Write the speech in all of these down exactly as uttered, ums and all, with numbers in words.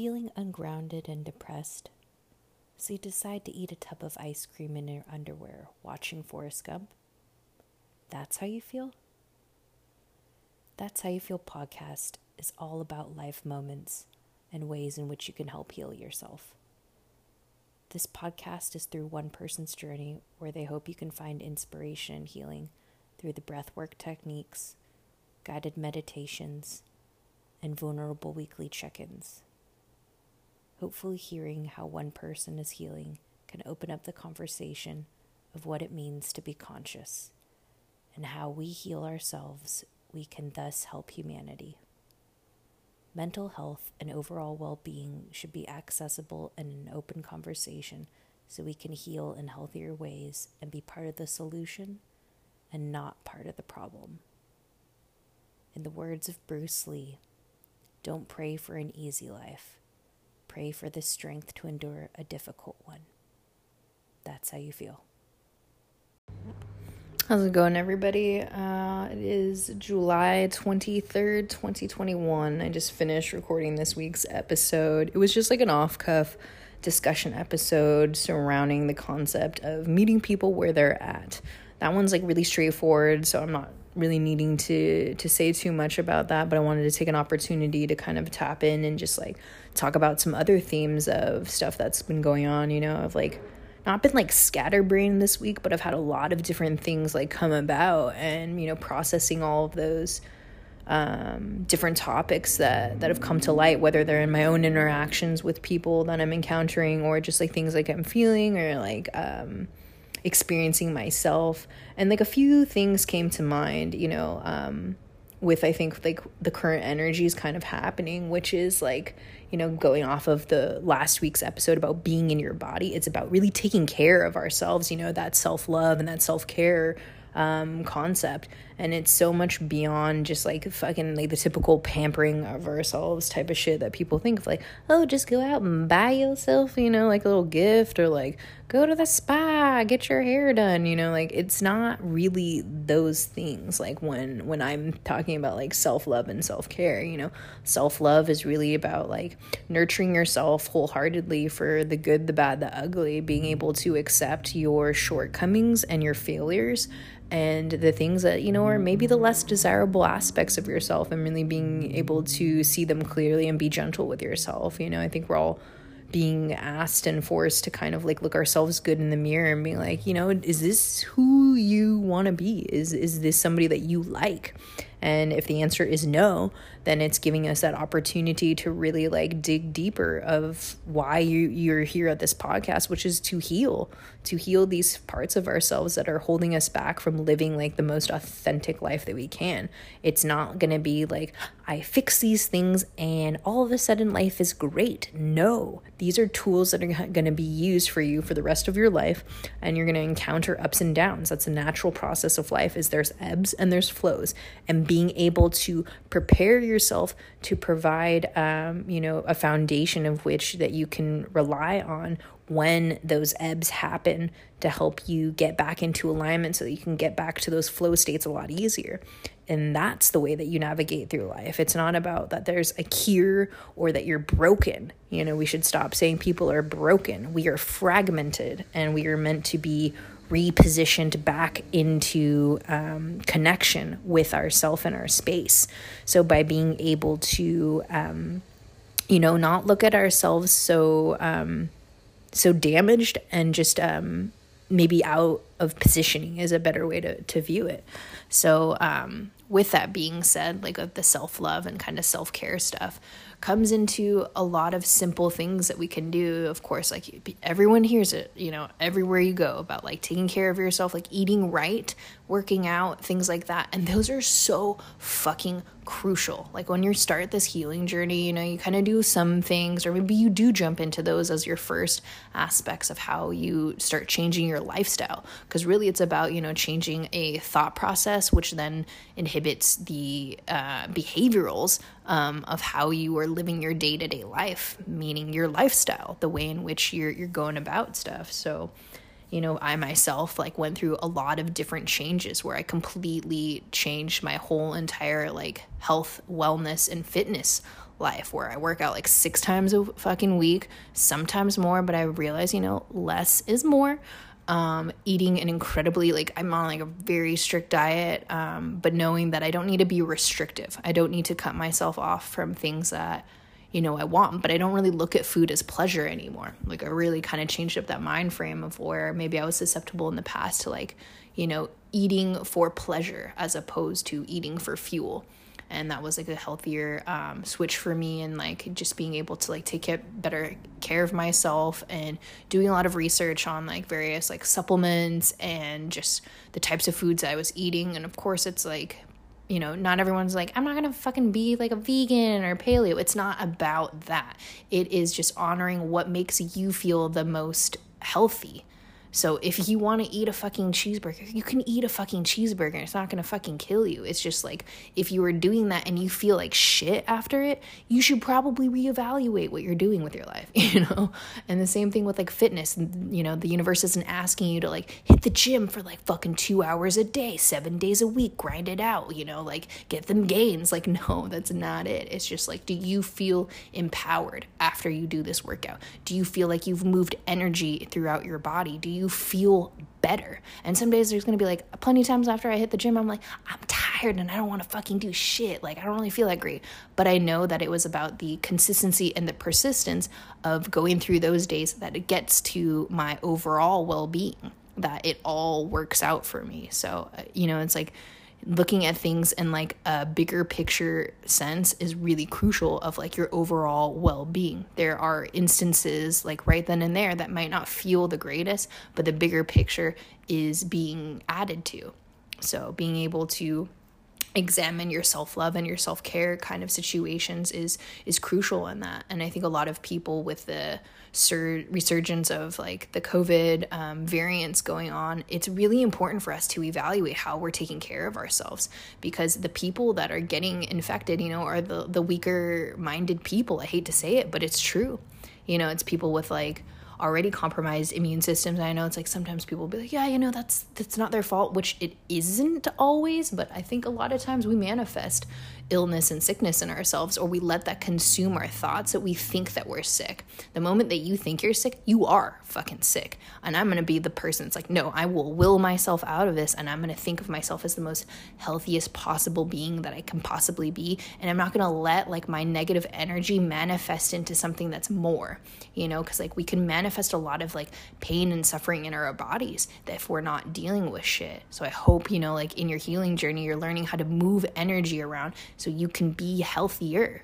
feeling ungrounded and depressed, so you decide to eat a tub of ice cream in your underwear watching Forrest Gump? That's how you feel? That's How You Feel podcast is all about life moments and ways in which you can help heal yourself. This podcast is through one person's journey where they hope you can find inspiration and healing through the breathwork techniques, guided meditations, and vulnerable weekly check-ins. Hopefully hearing how one person is healing can open up the conversation of what it means to be conscious and how we heal ourselves, we can thus help humanity. Mental health and overall well-being should be accessible in an open conversation so we can heal in healthier ways and be part of the solution and not part of the problem. In the words of Bruce Lee, don't pray for an easy life. Pray for the strength to endure a difficult one. That's how you feel. How's it going, everybody? Uh, it is July twenty-third, twenty twenty-one. I just finished recording this week's episode. It was just like an off-cuff discussion episode surrounding the concept of meeting people where they're at. That one's like really straightforward, so I'm not really needing to to say too much about that, but I wanted to take an opportunity to kind of tap in and just like talk about some other themes of stuff that's been going on, you know, of like, not been like scatterbrained this week, but I've had a lot of different things like come about, and you know, processing all of those um different topics that that have come to light, whether they're in my own interactions with people that I'm encountering or just like things like I'm feeling or like um experiencing myself. And like a few things came to mind, you know, um with I think like the current energies kind of happening, which is like, you know, going off of the last week's episode about being in your body, it's about really taking care of ourselves, you know, that self-love and that self-care um concept. And it's so much beyond just like fucking like the typical pampering of ourselves type of shit that people think of, like, oh, just go out and buy yourself, you know, like a little gift, or like go to the spa, get your hair done, you know, like it's not really those things. Like when when I'm talking about like self-love and self-care, you know, self-love is really about like nurturing yourself wholeheartedly for the good, the bad, the ugly, being able to accept your shortcomings and your failures and the things that, you know, are maybe the less desirable aspects of yourself, and really being able to see them clearly and be gentle with yourself. You know, I think we're all being asked and forced to kind of like look ourselves good in the mirror and be like, you know, is this who you want to be? Is is this somebody that you like? And if the answer is no, then it's giving us that opportunity to really like dig deeper of why you, you're here at this podcast, which is to heal, to heal these parts of ourselves that are holding us back from living like the most authentic life that we can. It's not going to be like, I fix these things and all of a sudden life is great. No, these are tools that are going to be used for you for the rest of your life. And you're going to encounter ups and downs. That's a natural process of life, is there's ebbs and there's flows. And being able to prepare yourself to provide, um, you know, a foundation of which that you can rely on when those ebbs happen, to help you get back into alignment so that you can get back to those flow states a lot easier. And that's the way that you navigate through life. It's not about that there's a cure or that you're broken. You know, we should stop saying people are broken. We are fragmented, and we are meant to be repositioned back into um, connection with ourself and our space. So by being able to, um, you know, not look at ourselves so um, so damaged and just um, maybe out of positioning is a better way to, to view it. So um, with that being said, like of the self-love and kind of self-care stuff, comes into a lot of simple things that we can do. Of course, like everyone hears it, you know, everywhere you go about like taking care of yourself, like eating right, working out, things like that. And those are so fucking crucial. Like when you start this healing journey, you know, you kind of do some things, or maybe you do jump into those as your first aspects of how you start changing your lifestyle. Because really it's about, you know, changing a thought process, which then inhibits the uh, behaviorals um, of how you are living your day-to-day life, meaning your lifestyle, the way in which you're you're going about stuff. So, you know, I myself like went through a lot of different changes where I completely changed my whole entire like health, wellness, and fitness life where I work out like six times a fucking week, sometimes more, but I realize, you know, less is more. Um, eating an incredibly, like, I'm on like a very strict diet, um, but knowing that I don't need to be restrictive. I don't need to cut myself off from things that, you know, I want, but I don't really look at food as pleasure anymore. Like, I really kind of changed up that mind frame of where maybe I was susceptible in the past to, like, you know, eating for pleasure as opposed to eating for fuel. And that was like a healthier um, switch for me, and like just being able to like take it better care of myself, and doing a lot of research on like various like supplements and just the types of foods I was eating. And of course, it's like, you know, not everyone's like, I'm not going to fucking be like a vegan or paleo. It's not about that. It is just honoring what makes you feel the most healthy. So if you want to eat a fucking cheeseburger, you can eat a fucking cheeseburger. It's not going to fucking kill you. It's just like, if you were doing that and you feel like shit after it, you should probably reevaluate what you're doing with your life, you know? And the same thing with like fitness. You know, the universe isn't asking you to like hit the gym for like fucking two hours a day, seven days a week, grind it out, you know, like get them gains. Like, no, that's not it. It's just like, do you feel empowered after you do this workout? Do you feel like you've moved energy throughout your body? Do you you feel better? And some days there's gonna be like plenty of times after I hit the gym, I'm like, I'm tired and I don't want to fucking do shit. Like, I don't really feel that great. But I know that it was about the consistency and the persistence of going through those days that it gets to my overall well-being, that it all works out for me. So, you know, it's like looking at things in like a bigger picture sense is really crucial of like your overall well-being. There are instances like right then and there that might not feel the greatest, but the bigger picture is being added to. So being able to examine your self-love and your self-care kind of situations is is crucial in that. And I think a lot of people with the sur- resurgence of like the COVID um, variants going on, it's really important for us to evaluate how we're taking care of ourselves, because the people that are getting infected, you know, are the, the weaker minded people. I hate to say it, but it's true. You know, it's people with like already compromised immune systems. And I know it's like sometimes people will be like, yeah, you know, that's that's not their fault, which it isn't always, but I think a lot of times we manifest illness and sickness in ourselves, or we let that consume our thoughts, that we think that we're sick. The moment that you think you're sick, you are fucking sick. And I'm gonna be the person that's like, no, I will will myself out of this, and I'm gonna think of myself as the most healthiest possible being that I can possibly be, and I'm not gonna let like my negative energy manifest into something that's more, you know, because like we can manifest manifest a lot of like pain and suffering in our bodies if we're not dealing with shit. So I hope, you know, like in your healing journey, you're learning how to move energy around so you can be healthier.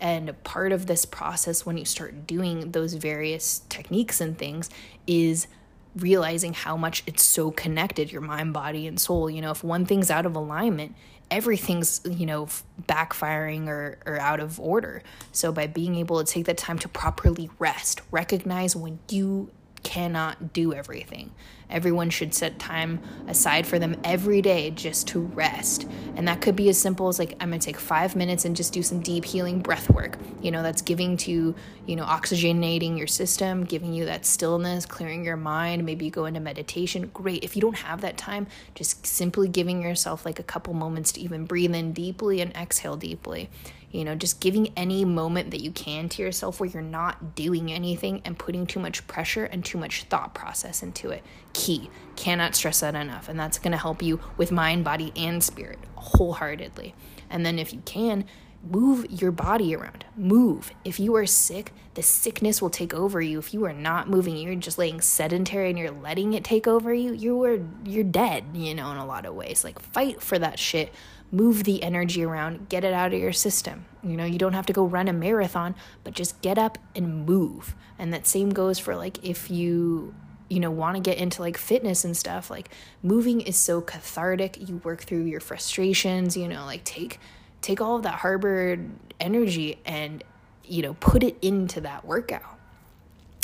And part of this process, when you start doing those various techniques and things, is realizing how much it's so connected, your mind, body, and soul. You know, if one thing's out of alignment, everything's, you know, backfiring or, or out of order. So by being able to take that time to properly rest, recognize when you cannot do everything. Everyone should set time aside for them every day just to rest. And that could be as simple as like, I'm going to take five minutes and just do some deep healing breath work. You know, that's giving to, you know, oxygenating your system, giving you that stillness, clearing your mind. Maybe you go into meditation. Great. If you don't have that time, just simply giving yourself like a couple moments to even breathe in deeply and exhale deeply. You know, just giving any moment that you can to yourself where you're not doing anything and putting too much pressure and too much thought process into it. Key. Cannot stress that enough. And that's going to help you with mind, body, and spirit wholeheartedly. And then if you can, move your body around. Move. If you are sick, the sickness will take over you. If you are not moving, you're just laying sedentary and you're letting it take over you, you are, you're dead, you know, in a lot of ways. Like, fight for that shit. Move the energy around, get it out of your system. You know, you don't have to go run a marathon, but just get up and move. And that same goes for like, if you, you know, want to get into like fitness and stuff, like moving is so cathartic. You work through your frustrations, you know, like take, take all of that harbored energy and, you know, put it into that workout.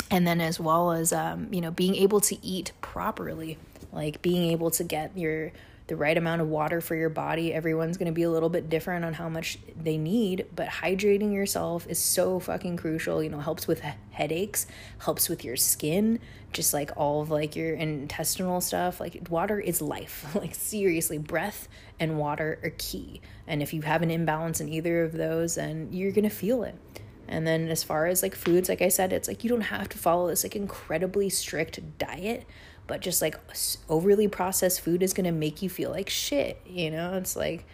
And then as well as, um, you know, being able to eat properly, like being able to get your the right amount of water for your body. Everyone's going to be a little bit different on how much they need, but hydrating yourself is so fucking crucial. You know, helps with headaches, helps with your skin, just like all of like your intestinal stuff. Like, water is life. Like, seriously, breath and water are key. And if you have an imbalance in either of those, then you're going to feel it. And then as far as like foods, like I said, it's like you don't have to follow this like incredibly strict diet, but just like overly processed food is going to make you feel like shit. You know, it's like,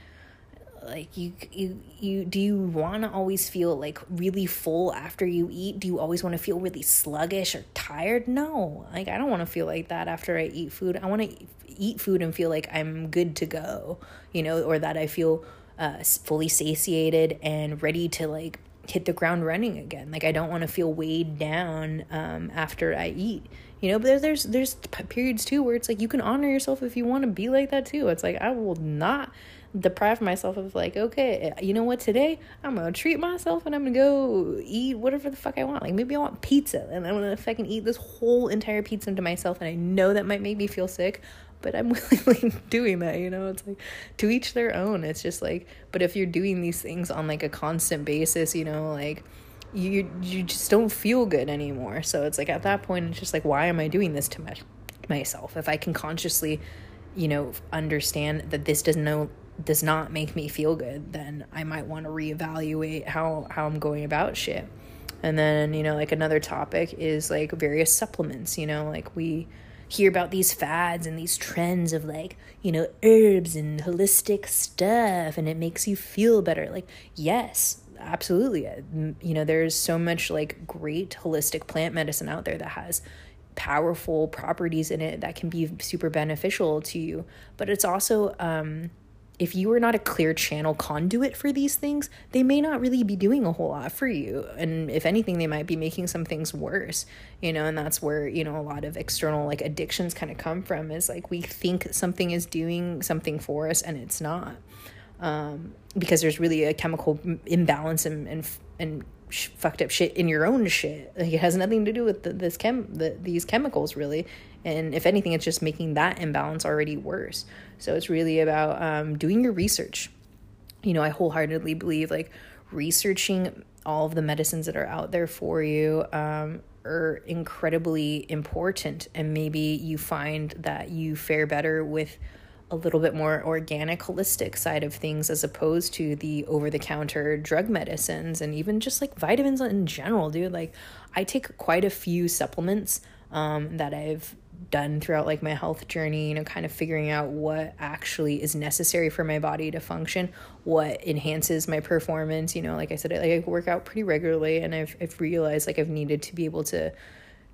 like you, you, you, do you want to always feel like really full after you eat? Do you always want to feel really sluggish or tired? No, like I don't want to feel like that after I eat food. I want to eat food and feel like I'm good to go, you know, or that I feel uh, fully satiated and ready to like hit the ground running again. Like, I don't want to feel weighed down um, after I eat, you know, but there's, there's periods too where it's like, you can honor yourself if you want to be like that too. It's like, I will not deprive myself of like, okay, you know what, today I'm going to treat myself and I'm going to go eat whatever the fuck I want. Like, maybe I want pizza and I'm going to fucking eat this whole entire pizza to myself. And I know that might make me feel sick, but I'm willingly doing that, you know. It's like, to each their own. It's just like, but if you're doing these things on like a constant basis, you know, like you you just don't feel good anymore. So it's like, at that point, it's just like, why am I doing this to my, myself? If I can consciously, you know, understand that this does no does not make me feel good, then I might want to reevaluate how how I'm going about shit. And then, you know, like another topic is like various supplements, you know, like we hear about these fads and these trends of like, you know, herbs and holistic stuff, and it makes you feel better. Like, yes, absolutely. You know, there's so much like great holistic plant medicine out there that has powerful properties in it that can be super beneficial to you. But it's also, um, if you are not a clear channel conduit for these things, they may not really be doing a whole lot for you. And if anything, they might be making some things worse, you know, and that's where, you know, a lot of external like addictions kind of come from, is like we think something is doing something for us and it's not, um, because there's really a chemical imbalance and, and, and sh- fucked up shit in your own shit. Like, it has nothing to do with the, this chem, the, these chemicals really. And if anything, it's just making that imbalance already worse. So it's really about um, doing your research. You know, I wholeheartedly believe like researching all of the medicines that are out there for you um, are incredibly important. And maybe you find that you fare better with a little bit more organic, holistic side of things as opposed to the over-the-counter drug medicines and even just like vitamins in general, dude. Like, I take quite a few supplements um, that I've done throughout like my health journey, you know, kind of figuring out what actually is necessary for my body to function, what enhances my performance. You know, like I said, I, like, I work out pretty regularly, and I've I've realized like I've needed to be able to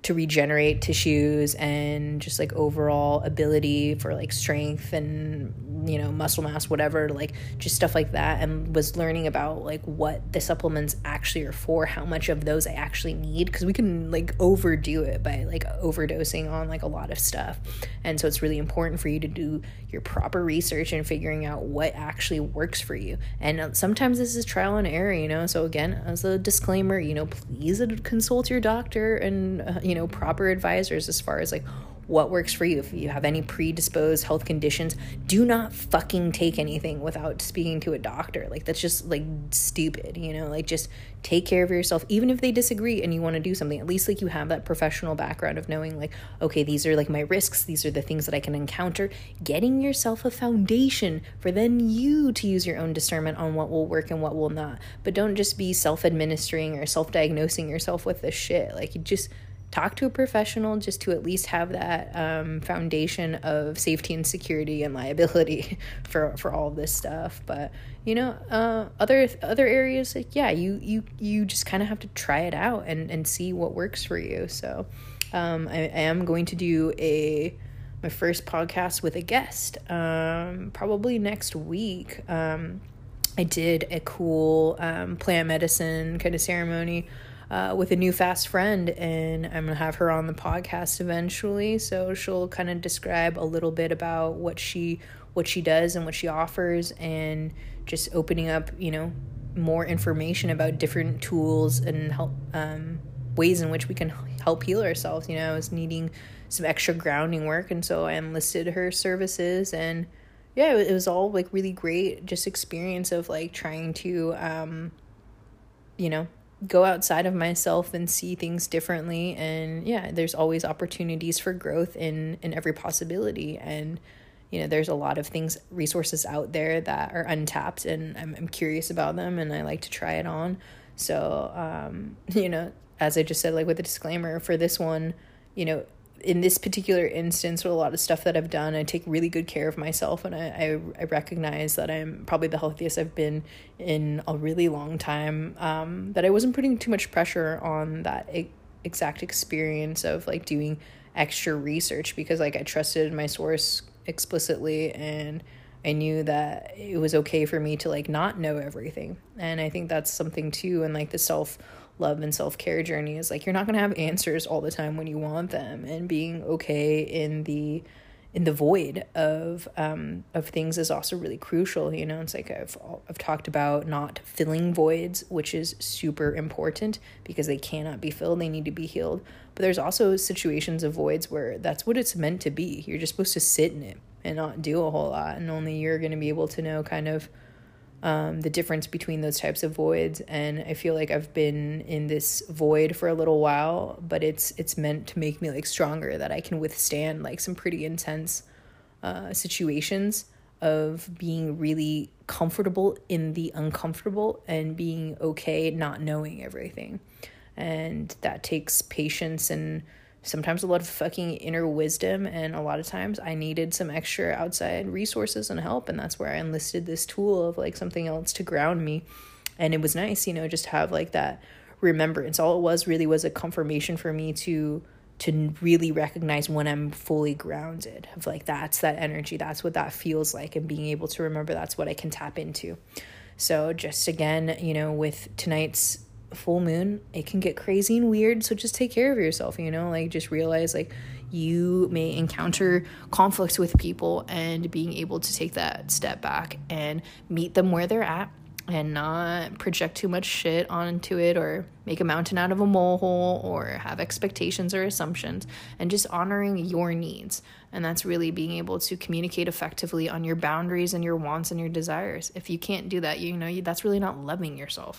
to regenerate tissues and just like overall ability for like strength and, you know, muscle mass, whatever, like just stuff like that. And was learning about like what the supplements actually are for, how much of those I actually need, because we can like overdo it by like overdosing on like a lot of stuff. And so it's really important for you to do your proper research and figuring out what actually works for you. And sometimes this is trial and error, you know. So again, as a disclaimer, you know, please consult your doctor and uh, you You know, proper advisors as far as like what works for you. If you have any predisposed health conditions, do not fucking take anything without speaking to a doctor. Like, that's just like stupid, you know. Like, just take care of yourself. Even if they disagree and you want to do something, at least like you have that professional background of knowing like, okay, these are like my risks, these are the things that I can encounter. Getting yourself a foundation for then you to use your own discernment on what will work and what will not. But don't just be self-administering or self-diagnosing yourself with this shit. Like, you just talk to a professional just to at least have that um, foundation of safety and security and liability for, for all of this stuff. But, you know, uh, other other areas, like, yeah, you you, you just kind of have to try it out and, and see what works for you. So um, I, I am going to do a my first podcast with a guest um, probably next week. Um, I did a cool um, plant medicine kind of ceremony Uh, with a new fast friend, and I'm gonna have her on the podcast eventually, so she'll kind of describe a little bit about what she what she does and what she offers, and just opening up, you know, more information about different tools and help um ways in which we can help heal ourselves. You know, I was needing some extra grounding work, and so I enlisted her services, and yeah, it was all, like, really great just experience of, like, trying to, um, you know, go outside of myself and see things differently. And, yeah, there's always opportunities for growth in, in every possibility. And, you know, there's a lot of things, resources out there that are untapped, and I'm, I'm curious about them, and I like to try it on. So, um, you know, as I just said, like, with a disclaimer for this one, you know, in this particular instance, with a lot of stuff that I've done, I take really good care of myself, and I, I, I recognize that I'm probably the healthiest I've been in a really long time, um, that I wasn't putting too much pressure on that e- exact experience of, like, doing extra research, because, like, I trusted my source explicitly, and I knew that it was okay for me to, like, not know everything. And I think that's something too, and, like, the self love and self-care journey is, like, you're not gonna have answers all the time when you want them, and being okay in the in the void of um of things is also really crucial. You know, it's like I've I've talked about not filling voids, which is super important because they cannot be filled, they need to be healed. But there's also situations of voids where that's what it's meant to be. You're just supposed to sit in it and not do a whole lot, and only you're going to be able to know kind of Um, the difference between those types of voids. And I feel like I've been in this void for a little while, but it's it's meant to make me, like, stronger, that I can withstand, like, some pretty intense uh, situations of being really comfortable in the uncomfortable and being okay not knowing everything. And that takes patience and sometimes a lot of fucking inner wisdom, and a lot of times I needed some extra outside resources and help, and that's where I enlisted this tool of, like, something else to ground me. And it was nice, you know, just have, like, that remembrance. All it was really was a confirmation for me to to really recognize when I'm fully grounded, of, like, that's that energy, that's what that feels like, and being able to remember that's what I can tap into. So just again, you know, with tonight's full moon, it can get crazy and weird, so just take care of yourself, you know, like, just realize, like, you may encounter conflicts with people, and being able to take that step back and meet them where they're at and not project too much shit onto it, or make a mountain out of a molehill, or have expectations or assumptions, and just honoring your needs. And that's really being able to communicate effectively on your boundaries and your wants and your desires. If you can't do that, you know, that's really not loving yourself.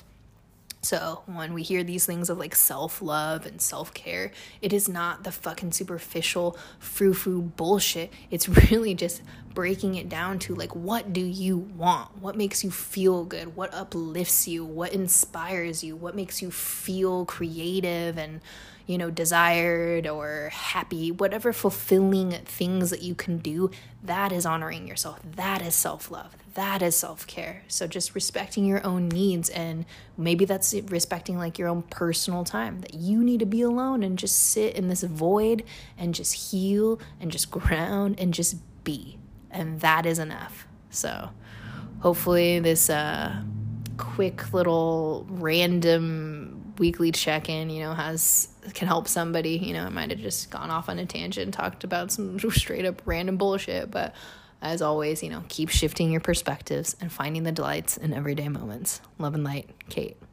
So when we hear these things of, like, self-love and self-care, it is not the fucking superficial frou-frou bullshit. It's really just breaking it down to, like, what do you want? What makes you feel good? What uplifts you? What inspires you? What makes you feel creative and, you know, desired or happy? Whatever fulfilling things that you can do, that is honoring yourself. That is self-love. That is self-care. So just respecting your own needs, and maybe that's respecting, like, your own personal time that you need to be alone and just sit in this void and just heal and just ground and just be. And that is enough. So hopefully this uh, quick little random weekly check-in, you know, has can help somebody. You know, I might have just gone off on a tangent, talked about some straight up random bullshit, but as always, you know, keep shifting your perspectives and finding the delights in everyday moments. Love and light, Kate.